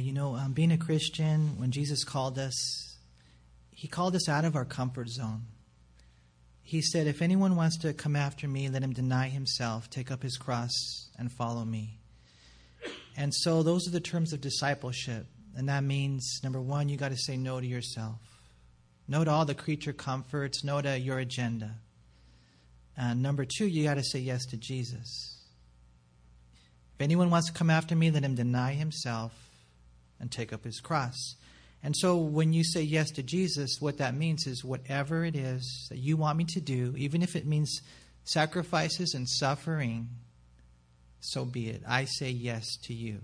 Yeah, being a Christian, when Jesus called us, he called us out of our comfort zone. He said, if anyone wants to come after me, let him deny himself, take up his cross, and follow me. And so those are the terms of discipleship. And that means, number one, you got to say no to yourself. No to all the creature comforts. No to your agenda. Number two, you got to say yes to Jesus. If anyone wants to come after me, let him deny himself and take up his cross. And so when you say yes to Jesus, what that means is whatever it is that you want me to do, even if it means sacrifices and suffering, so be it. I say yes to you.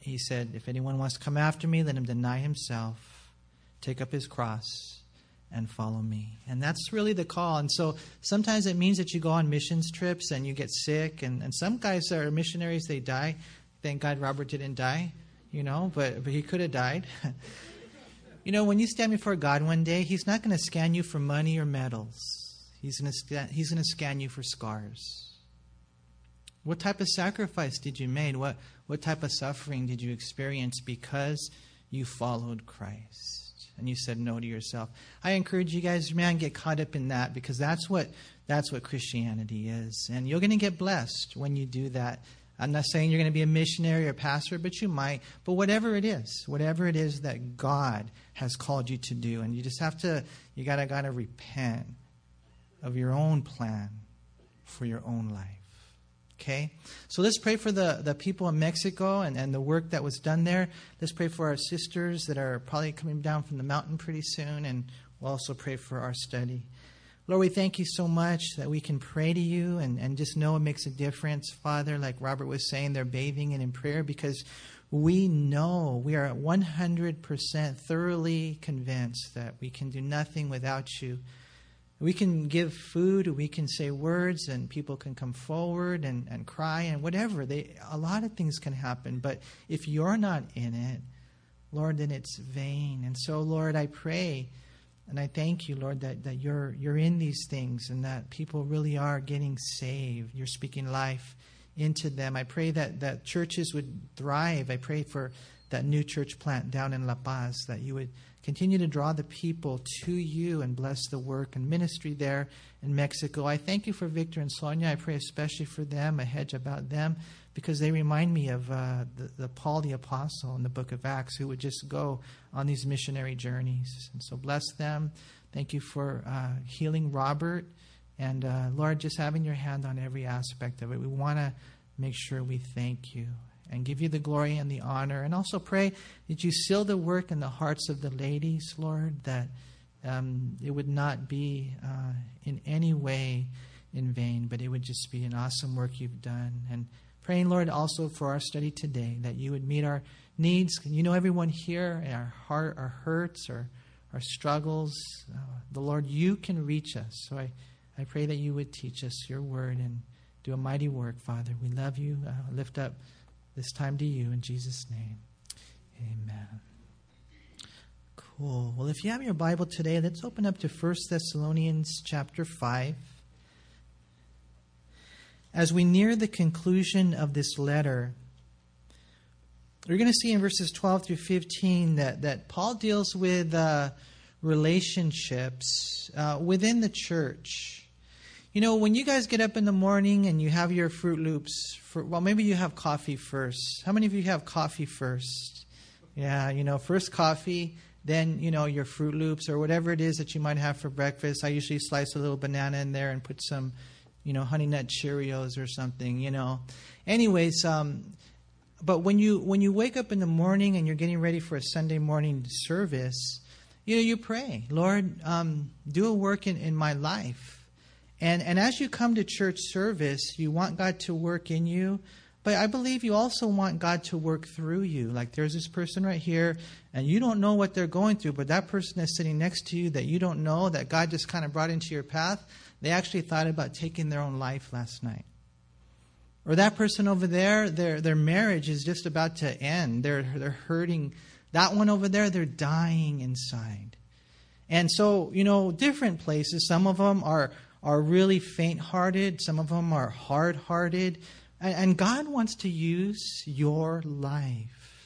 He said, if anyone wants to come after me, let him deny himself, take up his cross, and follow me. And that's really the call. And so sometimes it means that you go on missions trips and you get sick. And some guys are missionaries, they die. Thank God Robert didn't die, but he could have died. When you stand before God one day, he's not going to scan you for money or medals. He's going to scan you for scars. What type of sacrifice did you make? What type of suffering did you experience because you followed Christ and you said no to yourself? I encourage you guys, get caught up in that, because that's what Christianity is. And you're going to get blessed when you do that. I'm not saying you're going to be a missionary or a pastor, but you might. But whatever it is that God has called you to do, and you just have to, you got to repent of your own plan for your own life. Okay, so let's pray for the people in Mexico and the work that was done there. Let's pray for our sisters that are probably coming down from the mountain pretty soon, and we'll also pray for our study. Lord, we thank you so much that we can pray to you and just know it makes a difference, Father. Like Robert was saying, they're bathing in prayer because we know, we are 100% thoroughly convinced that we can do nothing without you. We can give food, we can say words, and people can come forward and cry and whatever. A lot of things can happen, but if you're not in it, Lord, then it's vain. And so, Lord, I pray and I thank you, Lord, that you're in these things and that people really are getting saved. You're speaking life into them. I pray that churches would thrive. I pray for that new church plant down in La Paz, that you would continue to draw the people to you and bless the work and ministry there in Mexico. I thank you for Victor and Sonia. I pray especially for them, a hedge about them, because they remind me of the Paul the Apostle in the book of Acts, who would just go on these missionary journeys. And so bless them. Thank you for healing Robert. And Lord, just having your hand on every aspect of it. We want to make sure we thank you and give you the glory and the honor. And also pray that you seal the work in the hearts of the ladies, Lord, that it would not be in any way in vain, but it would just be an awesome work you've done. And praying, Lord, also for our study today, that you would meet our needs. Everyone here, and our heart, our hurts, our struggles. The Lord, you can reach us. So I pray that you would teach us your word and do a mighty work, Father. We love you. Lift up this time to you in Jesus' name. Amen. Cool. Well, if you have your Bible today, let's open up to 1 Thessalonians chapter 5. As we near the conclusion of this letter, we're going to see in verses 12 through 15 that Paul deals with relationships within the church. When you guys get up in the morning and you have your Froot Loops, maybe you have coffee first. How many of you have coffee first? Yeah, first coffee, then, your Froot Loops or whatever it is that you might have for breakfast. I usually slice a little banana in there and put some, Honey Nut Cheerios or something, Anyways, but when you wake up in the morning and you're getting ready for a Sunday morning service, you pray, Lord, do a work in my life. And as you come to church service, you want God to work in you, but I believe you also want God to work through you. Like there's this person right here, and you don't know what they're going through, but that person that's sitting next to you that you don't know, that God just kind of brought into your path, they actually thought about taking their own life last night. Or that person over there, their marriage is just about to end. They're hurting. That one over there, they're dying inside. And so, different places, some of them are really faint-hearted. Some of them are hard-hearted. And God wants to use your life.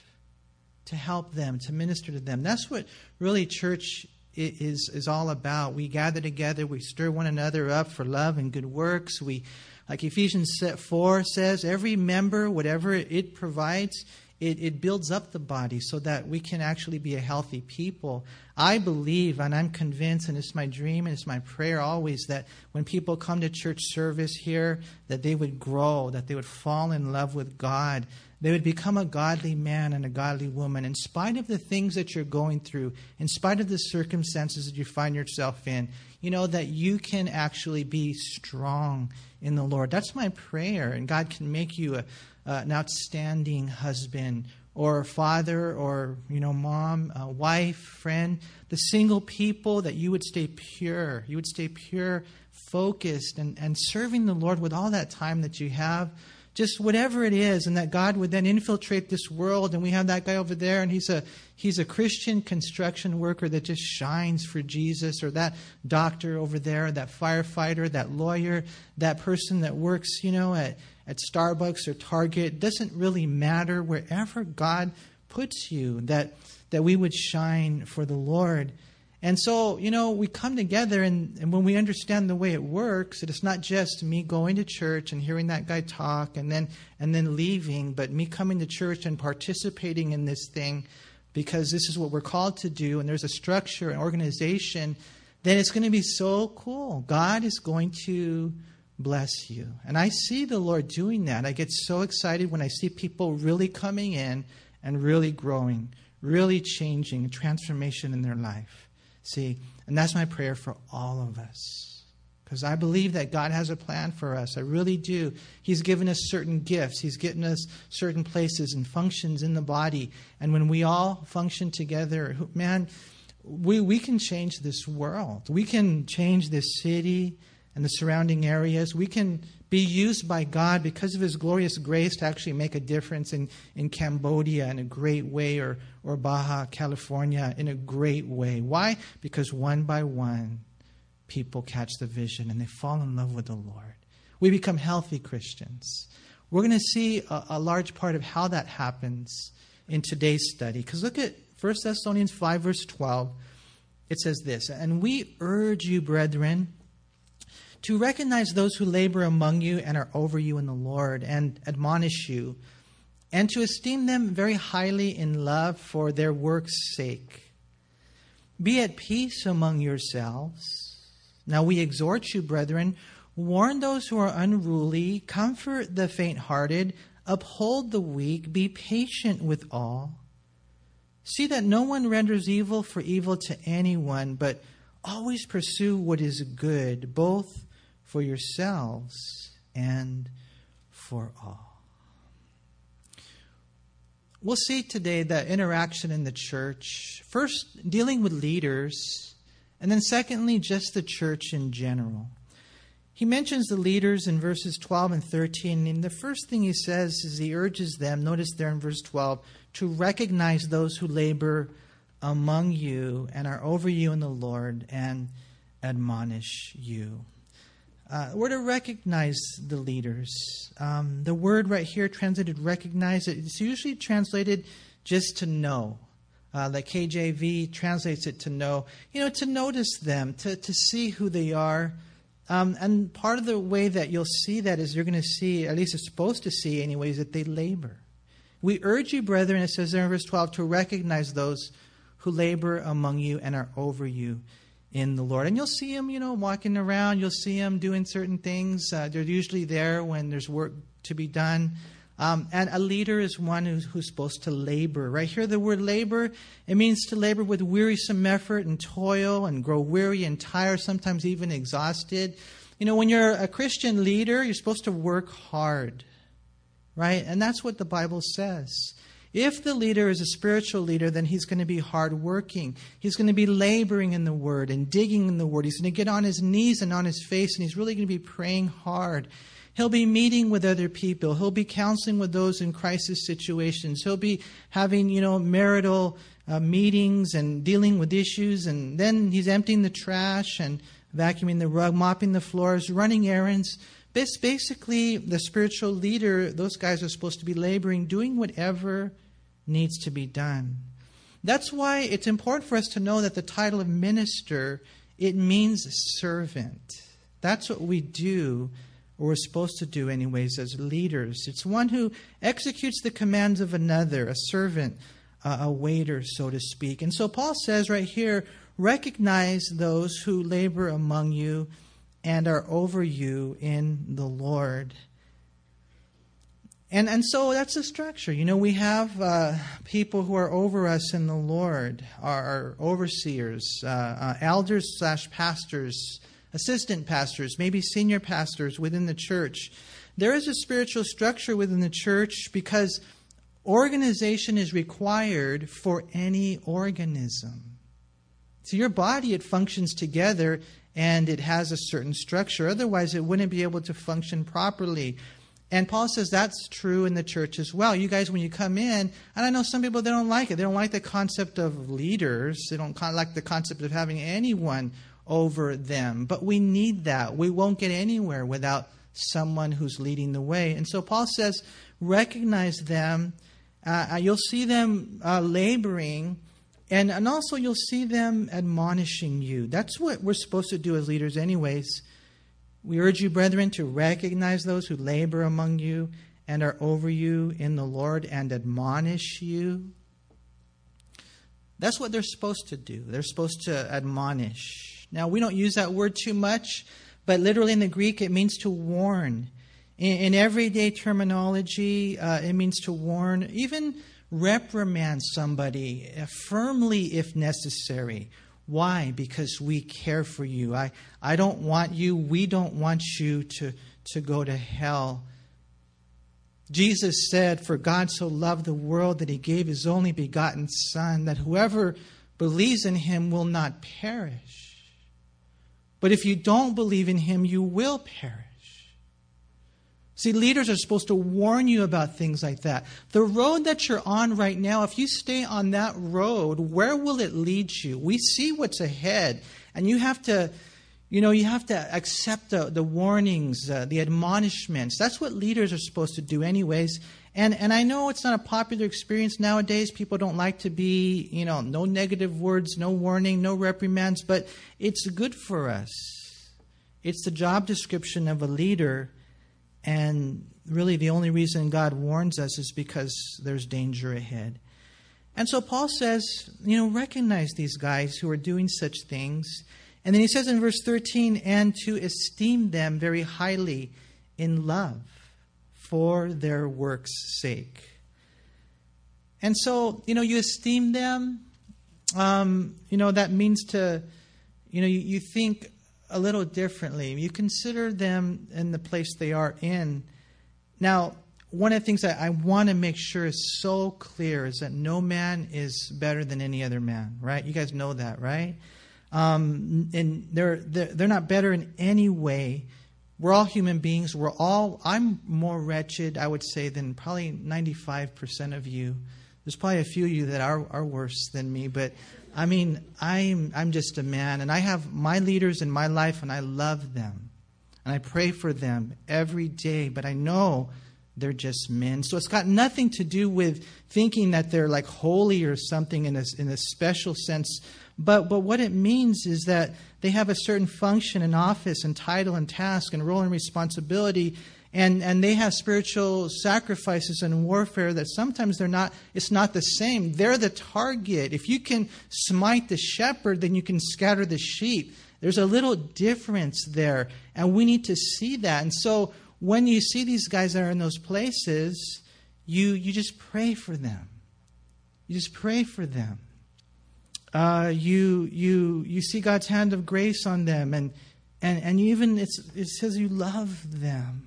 to help them, to minister to them. That's what really church is all about. We gather together, we stir one another up for love and good works. We, like Ephesians 4 says, every member, whatever it provides, it builds up the body so that we can actually be a healthy people. I believe, and I'm convinced, and it's my dream and it's my prayer always, that when people come to church service here, that they would grow, that they would fall in love with God. They would become a godly man and a godly woman. In spite of the things that you're going through, in spite of the circumstances that you find yourself in, you know that you can actually be strong in the Lord. That's my prayer. And God can make you an outstanding husband or father or, mom, wife, friend. The single people, that you would stay pure. You would stay pure, focused, and serving the Lord with all that time that you have. Just whatever it is, and that God would then infiltrate this world. And we have that guy over there, and he's a Christian construction worker that just shines for Jesus, or that doctor over there, that firefighter, that lawyer, that person that works, at Starbucks or Target. It doesn't really matter wherever God puts you, that we would shine for the Lord. And so, we come together, and when we understand the way it works, that it's not just me going to church and hearing that guy talk and then leaving, but me coming to church and participating in this thing because this is what we're called to do, and there's a structure, an organization, then it's going to be so cool. God is going to bless you. And I see the Lord doing that. I get so excited when I see people really coming in and really growing, really changing, transformation in their life. See, and that's my prayer for all of us, because I believe that God has a plan for us. I really do. He's given us certain gifts. He's given us certain places and functions in the body. And when we all function together, man, we can change this world. We can change this city and the surrounding areas. We can be used by God because of His glorious grace to actually make a difference in Cambodia in a great way, or Baja California in a great way. Why? Because one by one, people catch the vision and they fall in love with the Lord. We become healthy Christians. We're going to see a large part of how that happens in today's study. Because look at 1 Thessalonians 5, verse 12. It says this, "And we urge you, brethren, to recognize those who labor among you and are over you in the Lord and admonish you, and to esteem them very highly in love for their work's sake. Be at peace among yourselves. Now we exhort you, brethren, warn those who are unruly, comfort the faint-hearted, uphold the weak, be patient with all. See that no one renders evil for evil to anyone, but always pursue what is good, both for yourselves and for all." We'll see today the interaction in the church, first dealing with leaders, and then secondly, just the church in general. He mentions the leaders in verses 12 and 13, and the first thing he says is he urges them, notice there in verse 12, to recognize those who labor among you and are over you in the Lord and admonish you. We're to recognize the leaders. The word right here translated recognize, it's usually translated just to know. Like KJV translates it to know. To notice them, to see who they are. And part of the way that you'll see that is you're going to see, at least it's supposed to see anyways, that they labor. We urge you, brethren, it says there in verse 12, to recognize those who labor among you and are over you in the Lord. And you'll see them, walking around. You'll see them doing certain things. They're usually there when there's work to be done. And a leader is one who's supposed to labor. Right here, the word labor, it means to labor with wearisome effort and toil and grow weary and tired, sometimes even exhausted. When you're a Christian leader, you're supposed to work hard, right? And that's what the Bible says. If the leader is a spiritual leader, then he's going to be hardworking. He's going to be laboring in the Word and digging in the Word. He's going to get on his knees and on his face, and he's really going to be praying hard. He'll be meeting with other people. He'll be counseling with those in crisis situations. He'll be having, marital meetings and dealing with issues, and then he's emptying the trash and vacuuming the rug, mopping the floors, running errands. Basically, the spiritual leader, those guys are supposed to be laboring, doing whatever needs to be done. That's why it's important for us to know that the title of minister, it means servant. That's what we do, or we're supposed to do anyways, as leaders. It's one who executes the commands of another, a servant, a waiter, so to speak. And so Paul says right here, recognize those who labor among you and are over you in the Lord. And so that's the structure. You know, we have people who are over us in the Lord, our overseers, elders / pastors, assistant pastors, maybe senior pastors within the church. There is a spiritual structure within the church because organization is required for any organism. So your body, it functions together and it has a certain structure. Otherwise, it wouldn't be able to function properly. And Paul says that's true in the church as well. You guys, when you come in, and I know some people, they don't like it. They don't like the concept of leaders. They don't like the concept of having anyone over them. But we need that. We won't get anywhere without someone who's leading the way. And so Paul says, recognize them. You'll see them laboring, and also you'll see them admonishing you. That's what we're supposed to do as leaders anyways. We urge you, brethren, to recognize those who labor among you and are over you in the Lord and admonish you. That's what they're supposed to do. They're supposed to admonish. Now, we don't use that word too much, but literally in the Greek, it means to warn. In everyday terminology, it means to warn, even reprimand somebody firmly if necessary. Why? Because we care for you. I don't want you, we don't want you to go to hell. Jesus said, for God so loved the world that he gave his only begotten Son, that whoever believes in him will not perish. But if you don't believe in him, you will perish. See, leaders are supposed to warn you about things like that. The road that you're on right now, if you stay on that road, where will it lead you? We see what's ahead, and you have to, you know, you have to accept the warnings, the admonishments. That's what leaders are supposed to do anyways. And I know it's not a popular experience nowadays. People don't like to be, you know, no negative words, no warning, no reprimands, but it's good for us. It's the job description of a leader. And really the only reason God warns us is because there's danger ahead. And so Paul says, you know, recognize these guys who are doing such things. And then he says in verse 13, and to esteem them very highly in love for their work's sake. And so, you know, you esteem them. You know, that means to, you know, you think a little differently. You consider them in the place they are in. Now, one of the things that I want to make sure is so clear is that no man is better than any other man, right? You guys know that, right? And they're not better in any way. We're all human beings. I'm more wretched, I would say, than probably 95% of you. There's probably a few of you that are worse than me, but I mean, I'm just a man, and I have my leaders in my life, and I love them, and I pray for them every day, but I know they're just men. So it's got nothing to do with thinking that they're like holy or something in a special sense, but what it means is that they have a certain function and office and title and task and role and responsibility. And they have spiritual sacrifices and warfare that sometimes it's not the same. They're the target. If you can smite the shepherd, then you can scatter the sheep. There's a little difference there. And we need to see that. And so when you see these guys that are in those places, you just pray for them. You just pray for them. You see God's hand of grace on them. And you even, it says you love them.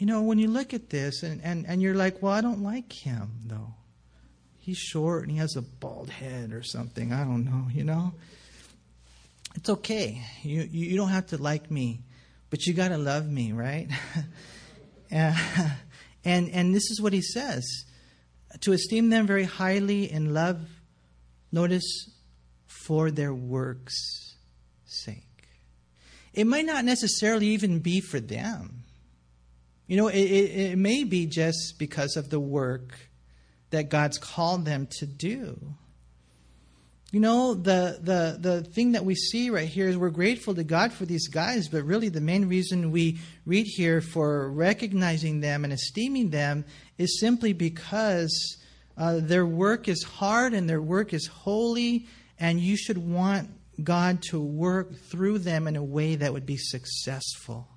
You know, when you look at this and you're like, well, I don't like him, though. He's short and he has a bald head or something. I don't know, you know. It's okay. You don't have to like me, but you got to love me, right? and this is what he says. To esteem them very highly in love, notice, for their work's sake. It might not necessarily even be for them. You know, it may be just because of the work that God's called them to do. You know, the thing that we see right here is we're grateful to God for these guys, but really the main reason we read here for recognizing them and esteeming them is simply because their work is hard and their work is holy, and you should want God to work through them in a way that would be successful.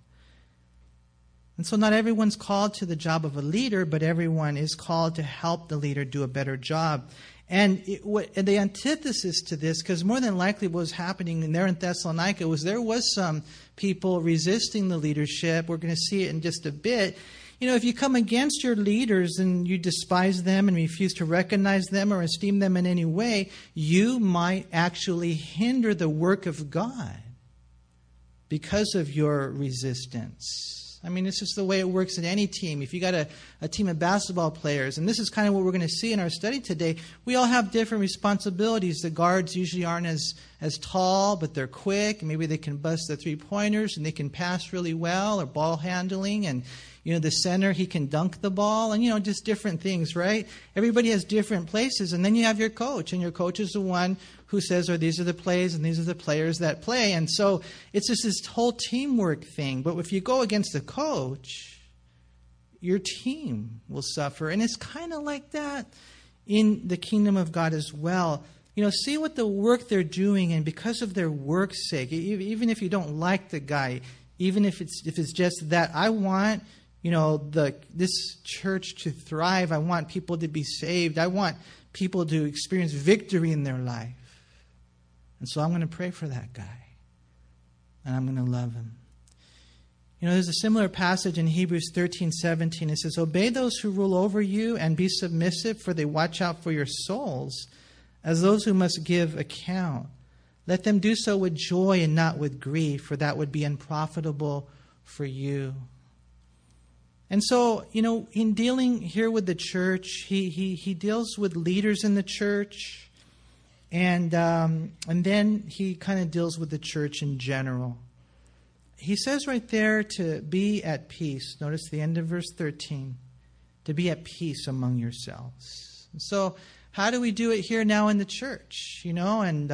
And so not everyone's called to the job of a leader, but everyone is called to help the leader do a better job. And the antithesis to this, because more than likely what was happening there in Thessalonica was there was some people resisting the leadership. We're going to see it in just a bit. You know, if you come against your leaders and you despise them and refuse to recognize them or esteem them in any way, you might actually hinder the work of God because of your resistance. I mean, this is the way it works in any team. If you got a team of basketball players, and this is kind of what we're going to see in our study today, we all have different responsibilities. The guards usually aren't as tall, but they're quick. Maybe they can bust the three-pointers, and they can pass really well, or ball handling. And, you know, the center, he can dunk the ball, and, you know, just different things, right? Everybody has different places. And then you have your coach, and your coach is the one who says, oh, these are the plays and these are the players that play. And so it's just this whole teamwork thing. But if you go against the coach, your team will suffer. And it's kind of like that in the kingdom of God as well. You know, see what the work they're doing, and because of their work's sake, even if you don't like the guy, even if it's just that I want, you know, this church to thrive. I want people to be saved. I want people to experience victory in their life. And so I'm going to pray for that guy, and I'm going to love him. You know, there's a similar passage in Hebrews 13:17. It says, "Obey those who rule over you and be submissive, for they watch out for your souls as those who must give account. Let them do so with joy and not with grief, for that would be unprofitable for you." And so, you know, in dealing here with the church, he deals with leaders in the church. And then he kind of deals with the church in general. He says right there to be at peace. Notice the end of verse 13. To be at peace among yourselves. And so how do we do it here now in the church? You know, and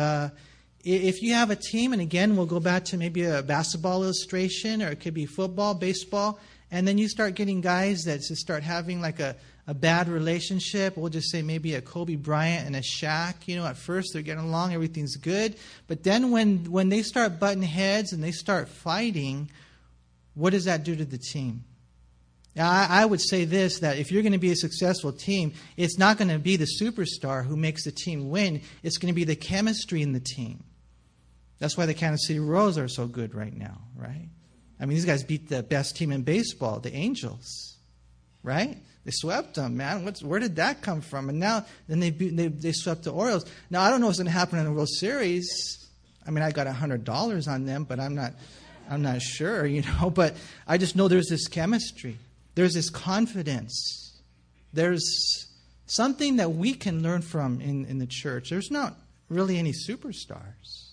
if you have a team, and again, we'll go back to maybe a basketball illustration, or it could be football, baseball, and then you start getting guys that just start having like a bad relationship. We'll just say maybe a Kobe Bryant and a Shaq. You know, at first they're getting along, everything's good. But then when they start butting heads and they start fighting, what does that do to the team? Now, I would say this, that if you're going to be a successful team, it's not going to be the superstar who makes the team win. It's going to be the chemistry in the team. That's why the Kansas City Royals are so good right now, right? I mean, these guys beat the best team in baseball, the Angels, right? They swept them, man. Where did that come from? And now, then they swept the Orioles. Now, I don't know what's going to happen in the World Series. I mean, I got $100 on them, but I'm not sure, you know. But I just know there's this chemistry. There's this confidence. There's something that we can learn from in the church. There's not really any superstars.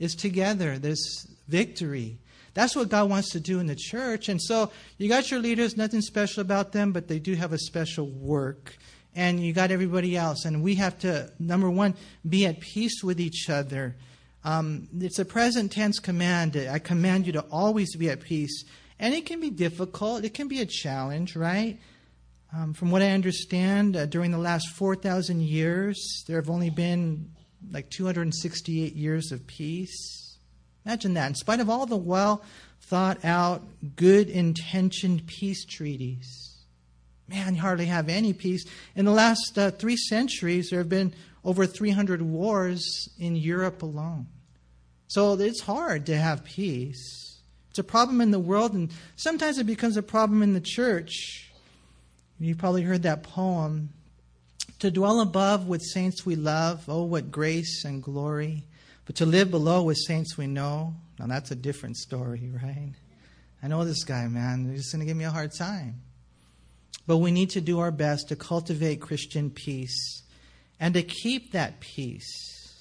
It's together. There's victory. That's what God wants to do in the church. And so you got your leaders, nothing special about them, but they do have a special work. And you got everybody else. And we have to, number one, be at peace with each other. It's a present tense command. I command you to always be at peace. And it can be difficult. It can be a challenge, right? From what I understand, during the last 4,000 years, there have only been like 268 years of peace. Imagine that. In spite of all the well-thought-out, good-intentioned peace treaties, man, you hardly have any peace. In the last 3 centuries, there have been over 300 wars in Europe alone. So it's hard to have peace. It's a problem in the world, and sometimes it becomes a problem in the church. You've probably heard that poem, "To dwell above with saints we love, oh, what grace and glory. But to live below with saints we know," now that's a different story, right? I know this guy, man. He's just going to give me a hard time. But we need to do our best to cultivate Christian peace and to keep that peace.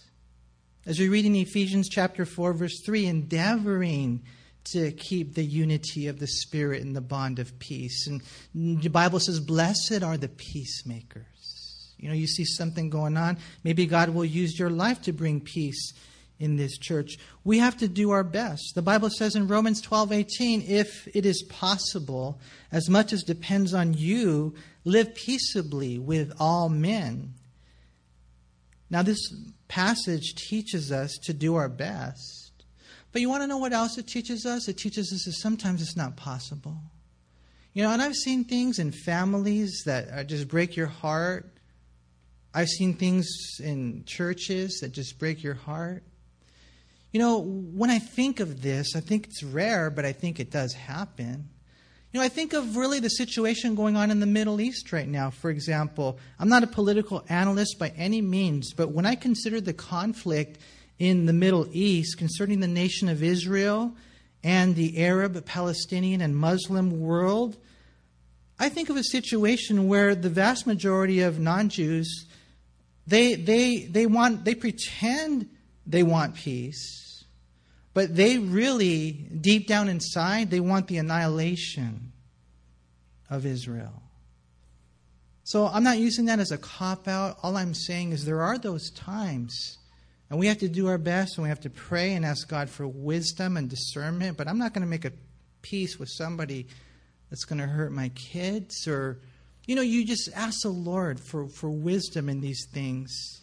As we read in Ephesians chapter 4, verse 3, endeavoring to keep the unity of the Spirit and the bond of peace. And the Bible says, blessed are the peacemakers. You know, you see something going on. Maybe God will use your life to bring peace in this church. We have to do our best. The Bible says in Romans 12:18, if it is possible, as much as depends on you, live peaceably with all men. Now, this passage teaches us to do our best. But you want to know what else it teaches us? It teaches us that sometimes it's not possible. You know, and I've seen things in families that just break your heart. I've seen things in churches that just break your heart. You know, when I think of this, I think it's rare, but I think it does happen. You know, I think of really the situation going on in the Middle East right now, for example. I'm not a political analyst by any means, but when I consider the conflict in the Middle East concerning the nation of Israel and the Arab, Palestinian, and Muslim world, I think of a situation where the vast majority of non-Jews, they pretend they want peace, but they really, deep down inside, they want the annihilation of Israel. So I'm not using that as a cop-out. All I'm saying is there are those times, and we have to do our best, and we have to pray and ask God for wisdom and discernment. But I'm not going to make a peace with somebody that's going to hurt my kids. Or, you know, you just ask the Lord for wisdom in these things.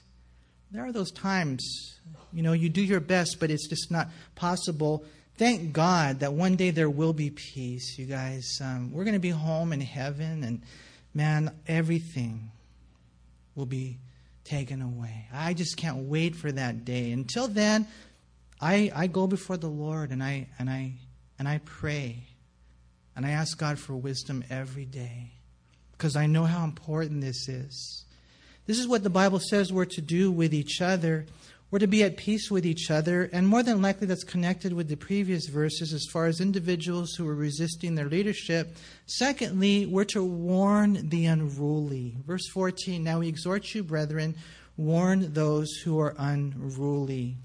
There are those times, you know, you do your best, but it's just not possible. Thank God that one day there will be peace, you guys. We're going to be home in heaven, and, man, everything will be taken away. I just can't wait for that day. Until then, I go before the Lord and I pray, and I ask God for wisdom every day, because I know how important this is. This is what the Bible says we're to do with each other. We're to be at peace with each other, and more than likely that's connected with the previous verses as far as individuals who are resisting their leadership. Secondly, we're to warn the unruly. Verse 14, now we exhort you, brethren, warn those who are unruly.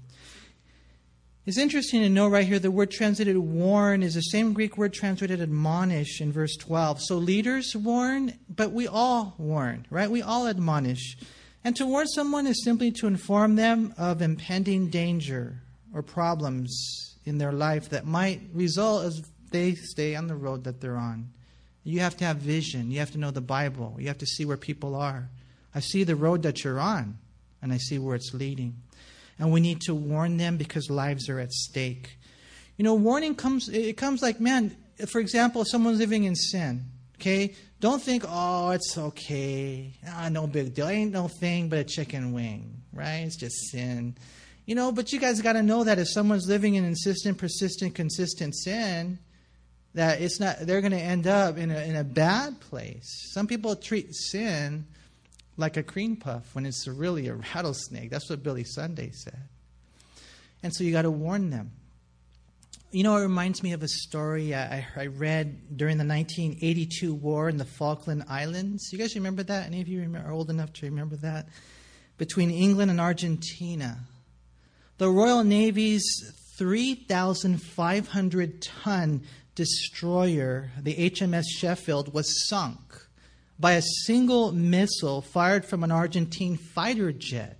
It's interesting to know right here the word translated warn is the same Greek word translated admonish in verse 12. So leaders warn, but we all warn, right? We all admonish. And to warn someone is simply to inform them of impending danger or problems in their life that might result as they stay on the road that they're on. You have to have vision. You have to know the Bible. You have to see where people are. I see the road that you're on, and I see where it's leading. And we need to warn them because lives are at stake. You know, warning comes like, man, for example, if someone's living in sin, okay? Don't think, oh, it's okay. Ah, no big deal. Ain't no thing but a chicken wing, right? It's just sin. You know, but you guys got to know that if someone's living in insistent, persistent, consistent sin, that it's not, they're going to end up in a bad place. Some people treat sin like a cream puff when it's really a rattlesnake. That's what Billy Sunday said. And so you got to warn them. You know, it reminds me of a story I read during the 1982 war in the Falkland Islands. You guys remember that? Any of you are old enough to remember that? Between England and Argentina. The Royal Navy's 3,500-ton destroyer, the HMS Sheffield, was sunk by a single missile fired from an Argentine fighter jet.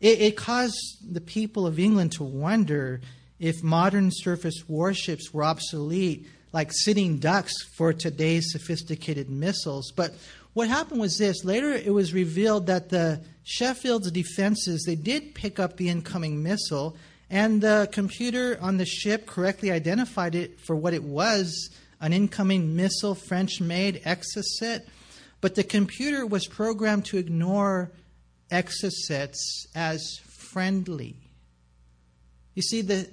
It caused the people of England to wonder if modern surface warships were obsolete, like sitting ducks for today's sophisticated missiles. But what happened was this. Later it was revealed that the Sheffield's defenses, they did pick up the incoming missile, and the computer on the ship correctly identified it for what it was, an incoming missile, French-made Exocet. But the computer was programmed to ignore Exocets as friendly. You see, the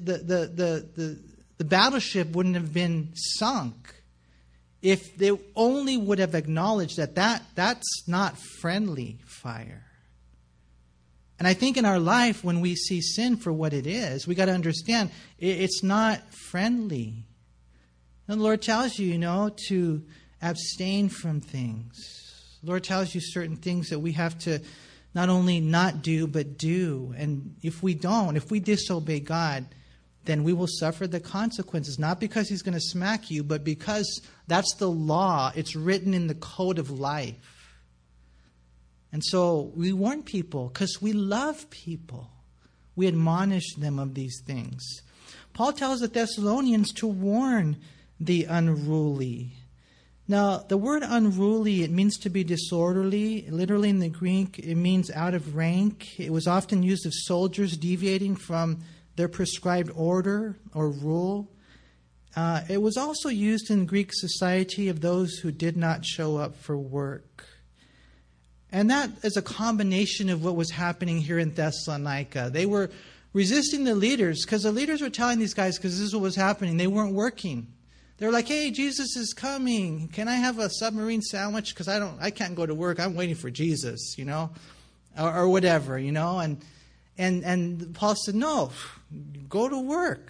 battleship wouldn't have been sunk if they only would have acknowledged that's not friendly fire. And I think in our life, when we see sin for what it is, we got to understand it's not friendly. And the Lord tells you, you know, to abstain from things. The Lord tells you certain things that we have to not only not do, but do. And if we disobey God, then we will suffer the consequences, not because he's going to smack you, but because that's the law. It's written in the code of life. And so we warn people because we love people. We admonish them of these things. Paul tells the Thessalonians to warn the unruly. Now, the word unruly, it means to be disorderly. Literally in the Greek, it means out of rank. It was often used of soldiers deviating from their prescribed order or rule. It was also used in Greek society of those who did not show up for work. And that is a combination of what was happening here in Thessalonica. They were resisting the leaders because the leaders were telling these guys, because this is what was happening, they weren't working. They were like, hey, Jesus is coming. Can I have a submarine sandwich? Because I can't go to work. I'm waiting for Jesus, you know, or whatever, you know. And Paul said, no, go to work.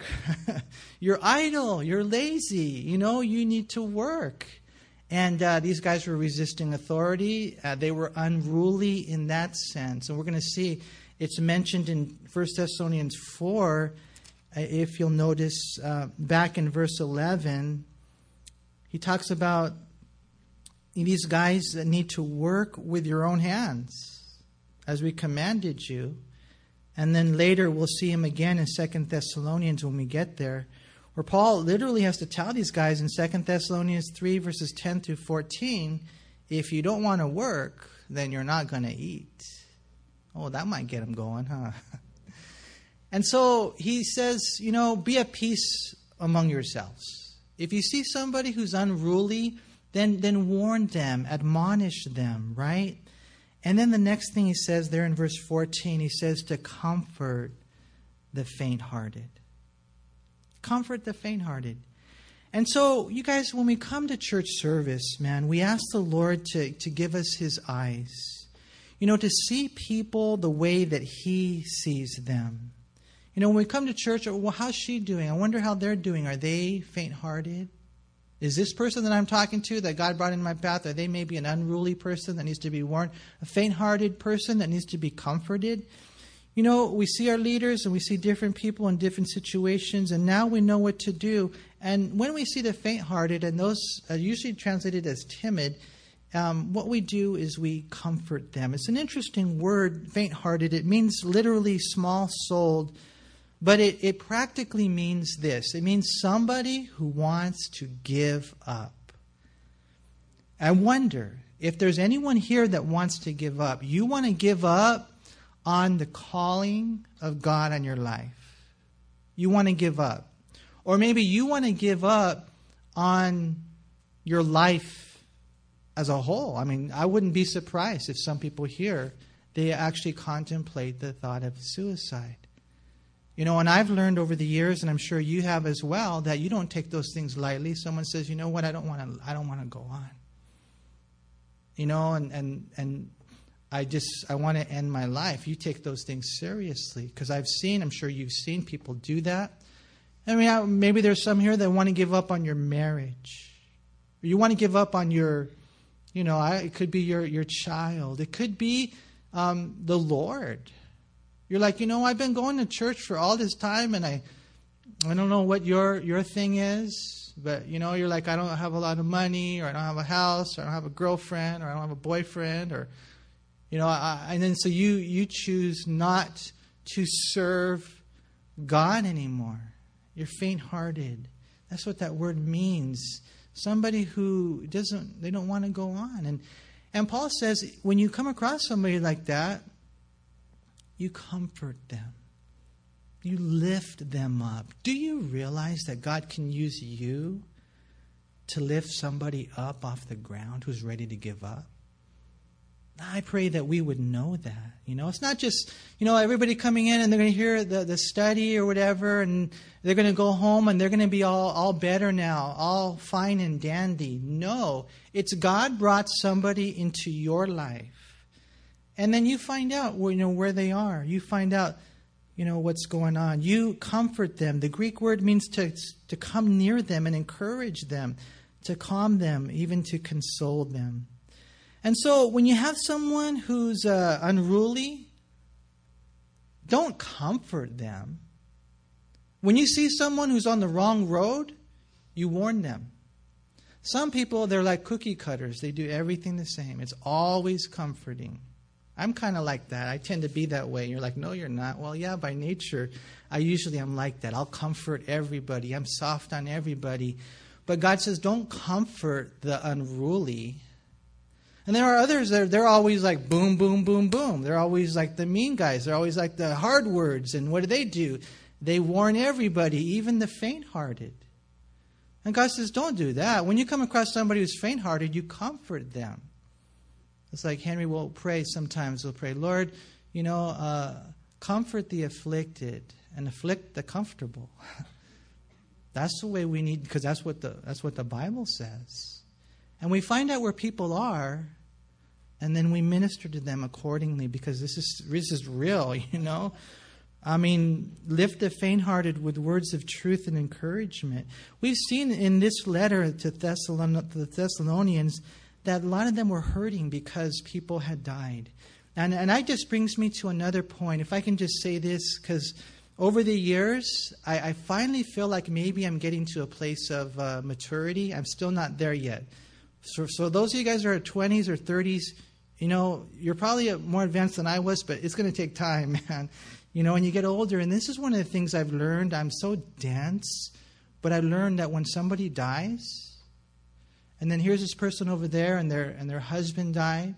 You're idle. You're lazy. You know, you need to work. And these guys were resisting authority. They were unruly in that sense. And we're going to see it's mentioned in 1 Thessalonians 4. If you'll notice back in verse 11, he talks about these guys that need to work with your own hands as we commanded you. And then later we'll see him again in 2 Thessalonians when we get there, where Paul literally has to tell these guys in 2 Thessalonians 3 verses 10 through 14, if you don't want to work, then you're not going to eat. Oh, that might get him going, huh? And so he says, you know, be at peace among yourselves. If you see somebody who's unruly, then warn them, admonish them, right? And then the next thing he says there in verse 14, he says to comfort the faint-hearted. Comfort the faint-hearted. And so, you guys, when we come to church service, man, we ask the Lord to give us his eyes, you know, to see people the way that he sees them. You know, when we come to church, well, how's she doing? I wonder how they're doing. Are they faint-hearted? Is this person that I'm talking to that God brought in my path, are they maybe an unruly person that needs to be warned? A faint-hearted person that needs to be comforted? You know, we see our leaders and we see different people in different situations, and now we know what to do. And when we see the faint-hearted, and those are usually translated as timid, what we do is we comfort them. It's an interesting word, faint-hearted. It means literally small-souled. But it practically means this. It means somebody who wants to give up. I wonder if there's anyone here that wants to give up. You want to give up on the calling of God on your life. You want to give up. Or maybe you want to give up on your life as a whole. I mean, I wouldn't be surprised if some people here, they actually contemplate the thought of suicide. You know, and I've learned over the years, and I'm sure you have as well, that you don't take those things lightly. Someone says, you know what, I don't want to go on. You know, and I want to end my life. You take those things seriously, because I'm sure you've seen people do that. I mean, maybe there's some here that want to give up on your marriage. Or you want to give up on your, you know, it could be your child. It could be the Lord. You're like, you know, I've been going to church for all this time, and I don't know what your thing is, but, you know, you're like, I don't have a lot of money, or I don't have a house, or I don't have a girlfriend, or I don't have a boyfriend, or, you know, and then so you choose not to serve God anymore. You're faint-hearted. That's what that word means. Somebody who they don't want to go on. And Paul says, when you come across somebody like that, you comfort them. You lift them up. Do you realize that God can use you to lift somebody up off the ground who's ready to give up? I pray that we would know that. You know, it's not just, you know, everybody coming in and they're going to hear the study or whatever, and they're going to go home and they're going to be all better now, all fine and dandy. No, it's God brought somebody into your life. And then you find out, you know, where they are. You find out, you know, what's going on. You comfort them. The Greek word means to come near them and encourage them, to calm them, even to console them. And so when you have someone who's unruly, don't comfort them. When you see someone who's on the wrong road, you warn them. Some people, they're like cookie cutters. They do everything the same. It's always comforting. I'm kind of like that. I tend to be that way. You're like, no, you're not. Well, yeah, by nature, I usually am like that. I'll comfort everybody. I'm soft on everybody. But God says, don't comfort the unruly. And there are others that they're always like boom, boom, boom, boom. They're always like the mean guys. They're always like the hard words. And what do? They warn everybody, even the faint-hearted. And God says, don't do that. When you come across somebody who's faint-hearted, you comfort them. It's like Henry will pray sometimes. He'll pray, Lord, comfort the afflicted and afflict the comfortable. That's the way we need, because that's what the Bible says. And we find out where people are, and then we minister to them accordingly, because this is real, I mean, lift the faint-hearted with words of truth and encouragement. We've seen in this letter to the Thessalonians that a lot of them were hurting because people had died. And that just brings me to another point. If I can just say this, because over the years, I finally feel like maybe I'm getting to a place of maturity. I'm still not there yet. So those of you guys who are 20s or 30s, you're probably more advanced than I was, but it's going to take time, man. When you get older, and this is one of the things I've learned. I'm so dense, but I learned that when somebody dies, and then here's this person over there, and their husband died,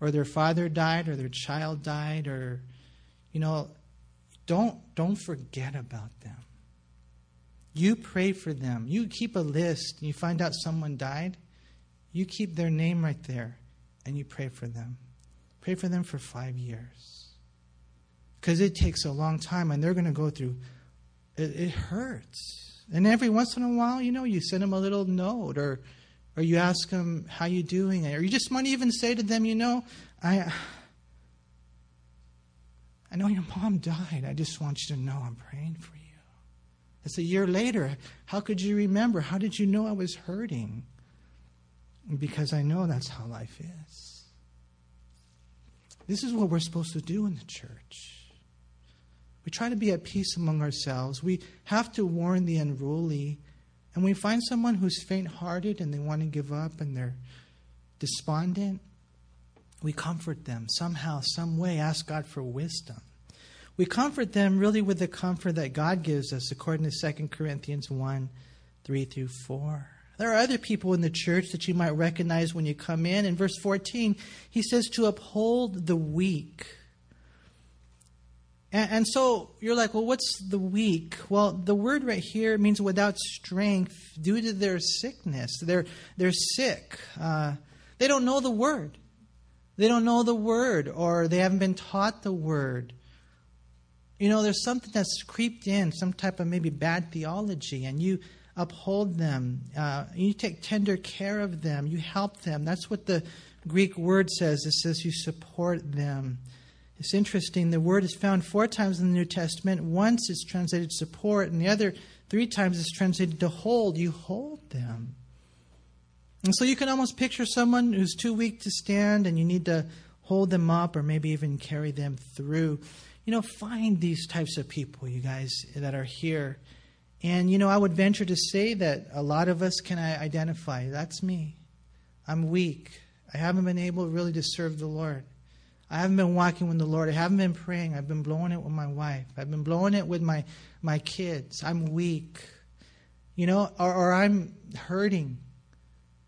or their father died, or their child died, or don't forget about them. You pray for them. You keep a list. You find out someone died, you keep their name right there, and you pray for them. Pray for them for 5 years. Because it takes a long time, and they're going to go through. It hurts. And every once in a while, you send them a little note, or you ask them, how you doing? Or you just might even say to them, I know your mom died. I just want you to know I'm praying for you. It's a year later. How could you remember? How did you know I was hurting? Because I know that's how life is. This is what we're supposed to do in the church. We try to be at peace among ourselves. We have to warn the unruly. And we find someone who's faint-hearted and they want to give up and they're despondent. We comfort them somehow, some way. Ask God for wisdom. We comfort them really with the comfort that God gives us, according to 2 Corinthians 1, 3 through 4. There are other people in the church that you might recognize when you come in. In verse 14, he says to uphold the weak. And so you're like, well, what's the weak? Well, the word right here means without strength due to their sickness. They're sick. They don't know the word. They don't know the word, or they haven't been taught the word. There's something that's creeped in, some type of maybe bad theology, and you uphold them. You take tender care of them. You help them. That's what the Greek word says. It says you support them. It's interesting. The word is found 4 times in the New Testament. Once it's translated support, and the other 3 times it's translated to hold. You hold them. And so you can almost picture someone who's too weak to stand, and you need to hold them up or maybe even carry them through. Find these types of people, you guys, that are here. And, I would venture to say that a lot of us can identify. That's me. I'm weak. I haven't been able really to serve the Lord. I haven't been walking with the Lord. I haven't been praying. I've been blowing it with my wife. I've been blowing it with my kids. I'm weak, or I'm hurting.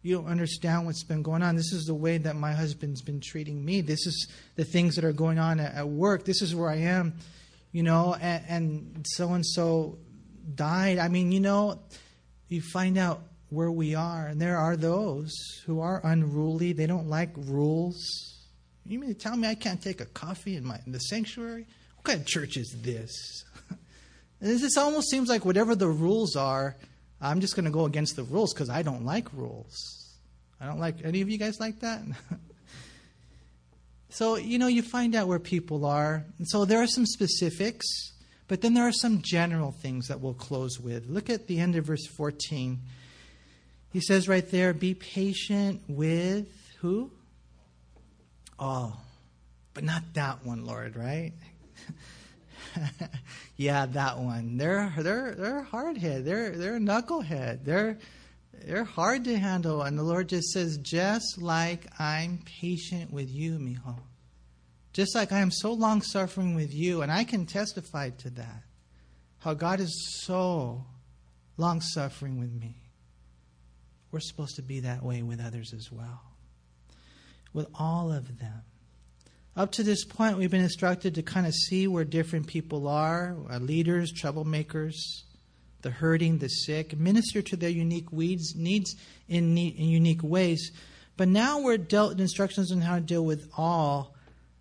You don't understand what's been going on. This is the way that my husband's been treating me. This is the things that are going on at work. This is where I am, and so-and-so died. I mean, you find out where we are. And there are those who are unruly. They don't like rules. You mean to tell me I can't take a coffee in the sanctuary? What kind of church is this? This almost seems like whatever the rules are, I'm just going to go against the rules because I don't like rules. I don't like any of you guys like that. So, you find out where people are. And so there are some specifics, but then there are some general things that we'll close with. Look at the end of verse 14. He says right there, be patient with who? Oh, but not that one, Lord, right? Yeah, that one. They're hard head. They're knucklehead. They're hard to handle. And the Lord just says, just like I'm patient with you, mijo. Just like I am so long suffering with you, and I can testify to that. How God is so long suffering with me. We're supposed to be that way with others as well. With all of them. Up to this point, we've been instructed to kind of see where different people are, leaders, troublemakers, the hurting, the sick, minister to their unique needs in unique ways. But now we're dealt instructions on how to deal with all,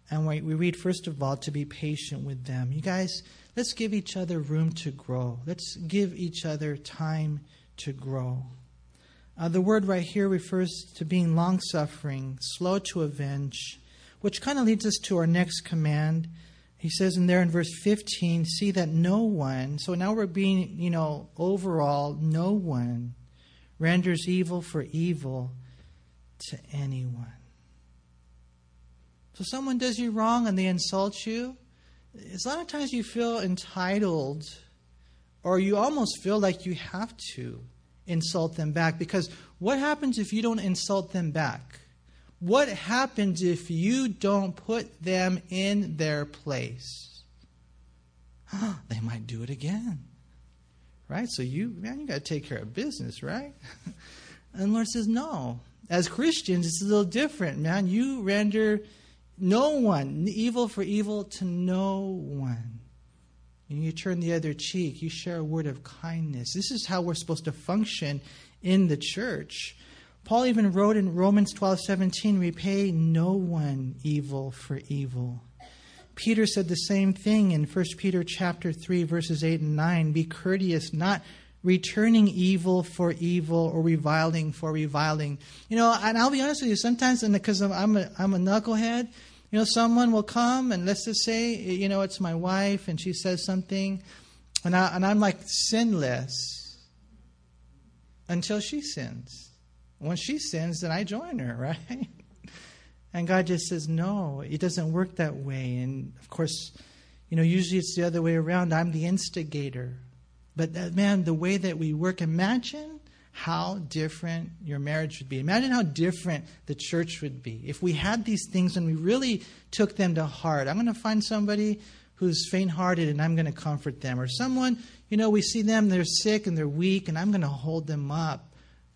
and we read, first of all, to be patient with them. You guys, let's give each other room to grow. Let's give each other time to grow. The word right here refers to being long-suffering, slow to avenge, which kind of leads us to our next command. He says in there in verse 15, see that no one, so now we're being, overall, no one renders evil for evil to anyone. So someone does you wrong and they insult you. It's a lot of times you feel entitled, or you almost feel like you have to insult them back, because what happens if you don't insult them back? What happens if you don't put them in their place? They might do it again, right? So you got to take care of business, right? And the Lord says, no. As Christians, it's a little different, man. You render no one, evil for evil to no one. And you turn the other cheek. You share a word of kindness. This is how we're supposed to function in the church. Paul even wrote in Romans 12:17, repay no one evil for evil. Peter said the same thing in 1 Peter chapter 3, verses 8 and 9. Be courteous, not returning evil for evil or reviling for reviling. And I'll be honest with you, sometimes, because I'm a knucklehead, someone will come and let's just say, it's my wife and she says something, and I'm like sinless until she sins. When she sins, then I join her, right? And God just says, no, it doesn't work that way. And of course, usually it's the other way around. I'm the instigator. But man, the way that we work, imagine how different your marriage would be. Imagine how different the church would be if we had these things and we really took them to heart. I'm going to find somebody who's faint-hearted and I'm going to comfort them. Or someone, we see them, they're sick and they're weak, and I'm going to hold them up.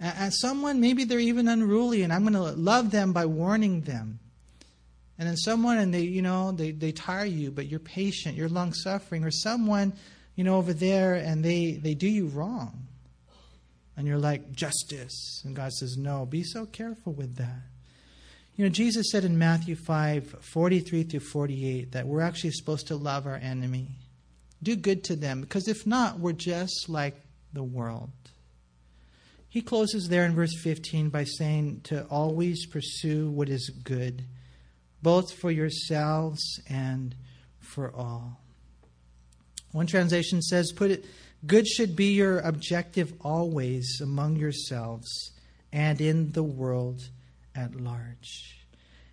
And someone, maybe they're even unruly, and I'm going to love them by warning them. And then someone, and they tire you, but you're patient, you're long-suffering. Or someone, over there, and they do you wrong. And you're like, justice. And God says, no, be so careful with that. Jesus said in Matthew 5:43-48, that we're actually supposed to love our enemy. Do good to them, because if not, we're just like the world. He closes there in verse 15 by saying to always pursue what is good, both for yourselves and for all. One translation says, good should be your objective always among yourselves and in the world at large.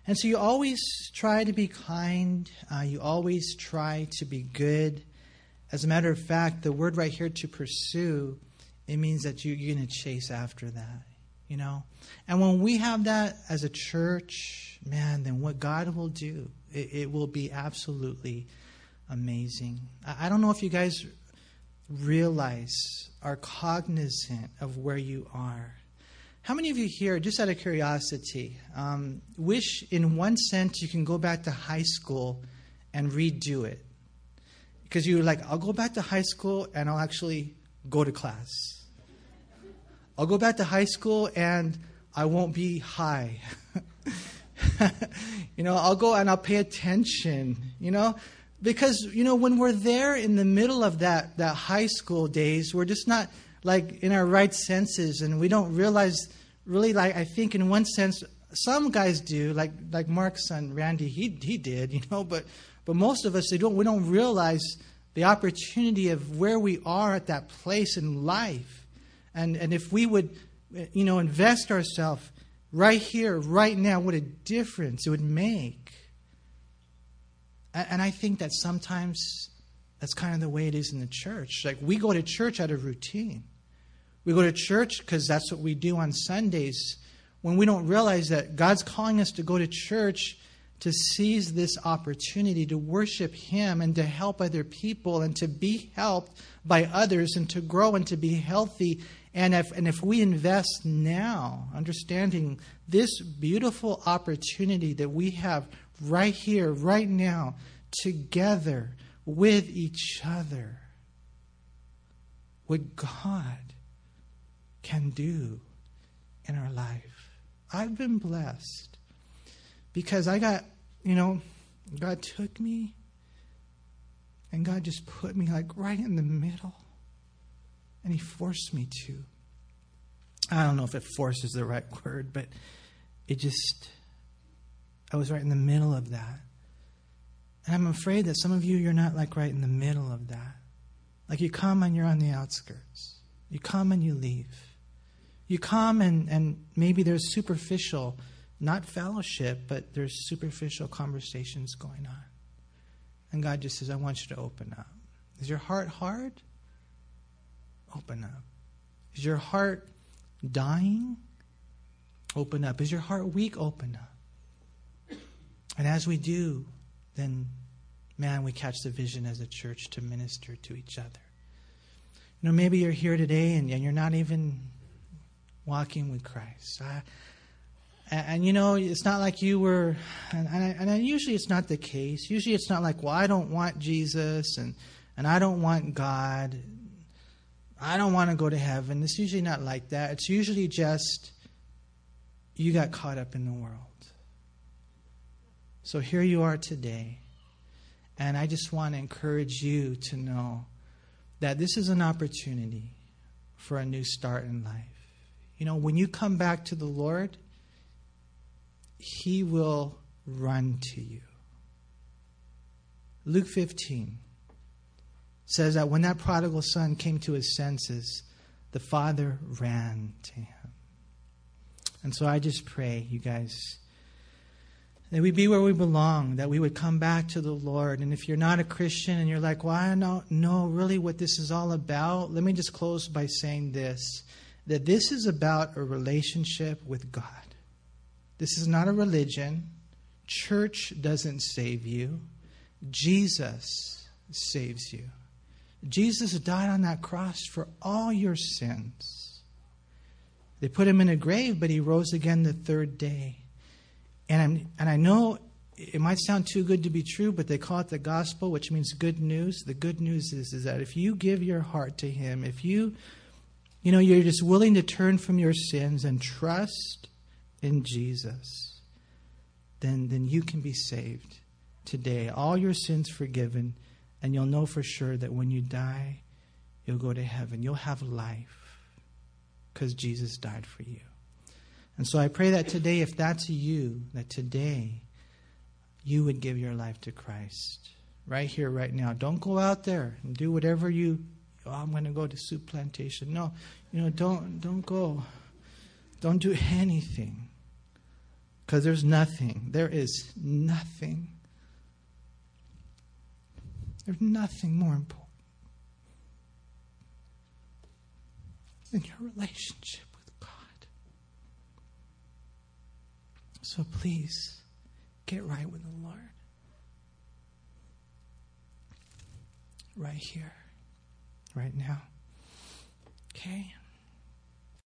And so you always try to be kind. You always try to be good. As a matter of fact, the word right here, to pursue, it means that you're going to chase after that, And when we have that as a church, man, then what God will do, it will be absolutely amazing. I don't know if you guys realize, are cognizant of where you are. How many of you here, just out of curiosity, wish in one sense you can go back to high school and redo it? Because you're like, I'll go back to high school and I'll actually go to class. I'll go back to high school and I won't be high. I'll go and I'll pay attention, because, when we're there in the middle of that high school days, we're just not like in our right senses, and we don't realize really, like, I think in one sense, some guys do, like Mark's son, Randy, he did, but most of us, we don't realize the opportunity of where we are at that place in life. And if we would, invest ourselves right here, right now, what a difference it would make. And I think that sometimes That's kind of the way it is in the church. Like, we go to church out of routine. We go to church because that's what we do on Sundays, when we don't realize that God's calling us to go to church to seize this opportunity to worship Him and to help other people and to be helped by others and to grow and to be healthy. And if we invest now, understanding this beautiful opportunity that we have right here, right now, together with each other, what God can do in our life. I've been blessed because I got, God took me and God just put me like right in the middle. And He forced me to. I don't know if force is the right word, but I was right in the middle of that. And I'm afraid that some of you, you're not like right in the middle of that. Like, you come and you're on the outskirts. You come and you leave. You come and maybe there's superficial, not fellowship, but there's superficial conversations going on. And God just says, I want you to open up. Is your heart hard? Open up. Is your heart dying? Open up. Is your heart weak? Open up. And as we do, then, man, we catch the vision as a church to minister to each other. Maybe you're here today and you're not even walking with Christ. It's not like you were, and usually it's not the case. Usually it's not like, well, I don't want Jesus and I don't want God. I don't want to go to heaven. It's usually not like that. It's usually just you got caught up in the world. So here you are today. And I just want to encourage you to know that this is an opportunity for a new start in life. When you come back to the Lord, He will run to you. Luke 15 says that when that prodigal son came to his senses, the father ran to him. And so I just pray, you guys, that we be where we belong, that we would come back to the Lord. And if you're not a Christian and you're like, well, I don't know really what this is all about, let me just close by saying this, that this is about a relationship with God. This is not a religion. Church doesn't save you. Jesus saves you. Jesus died on that cross for all your sins. They put Him in a grave, but He rose again the third day. And I know it might sound too good to be true, but they call it the gospel, which means good news. The good news is that if you give your heart to Him, if you're just willing to turn from your sins and trust in Jesus, then you can be saved today. All your sins forgiven. And you'll know for sure that when you die, you'll go to heaven. You'll have life because Jesus died for you. And so I pray that today, if that's you, that today you would give your life to Christ right here, right now. Don't go out there and do whatever I'm going to go to soup plantation. No, don't go. Don't do anything, because there's nothing. There is nothing. There's nothing more important than your relationship with God. So please, get right with the Lord. Right here, right now. Okay?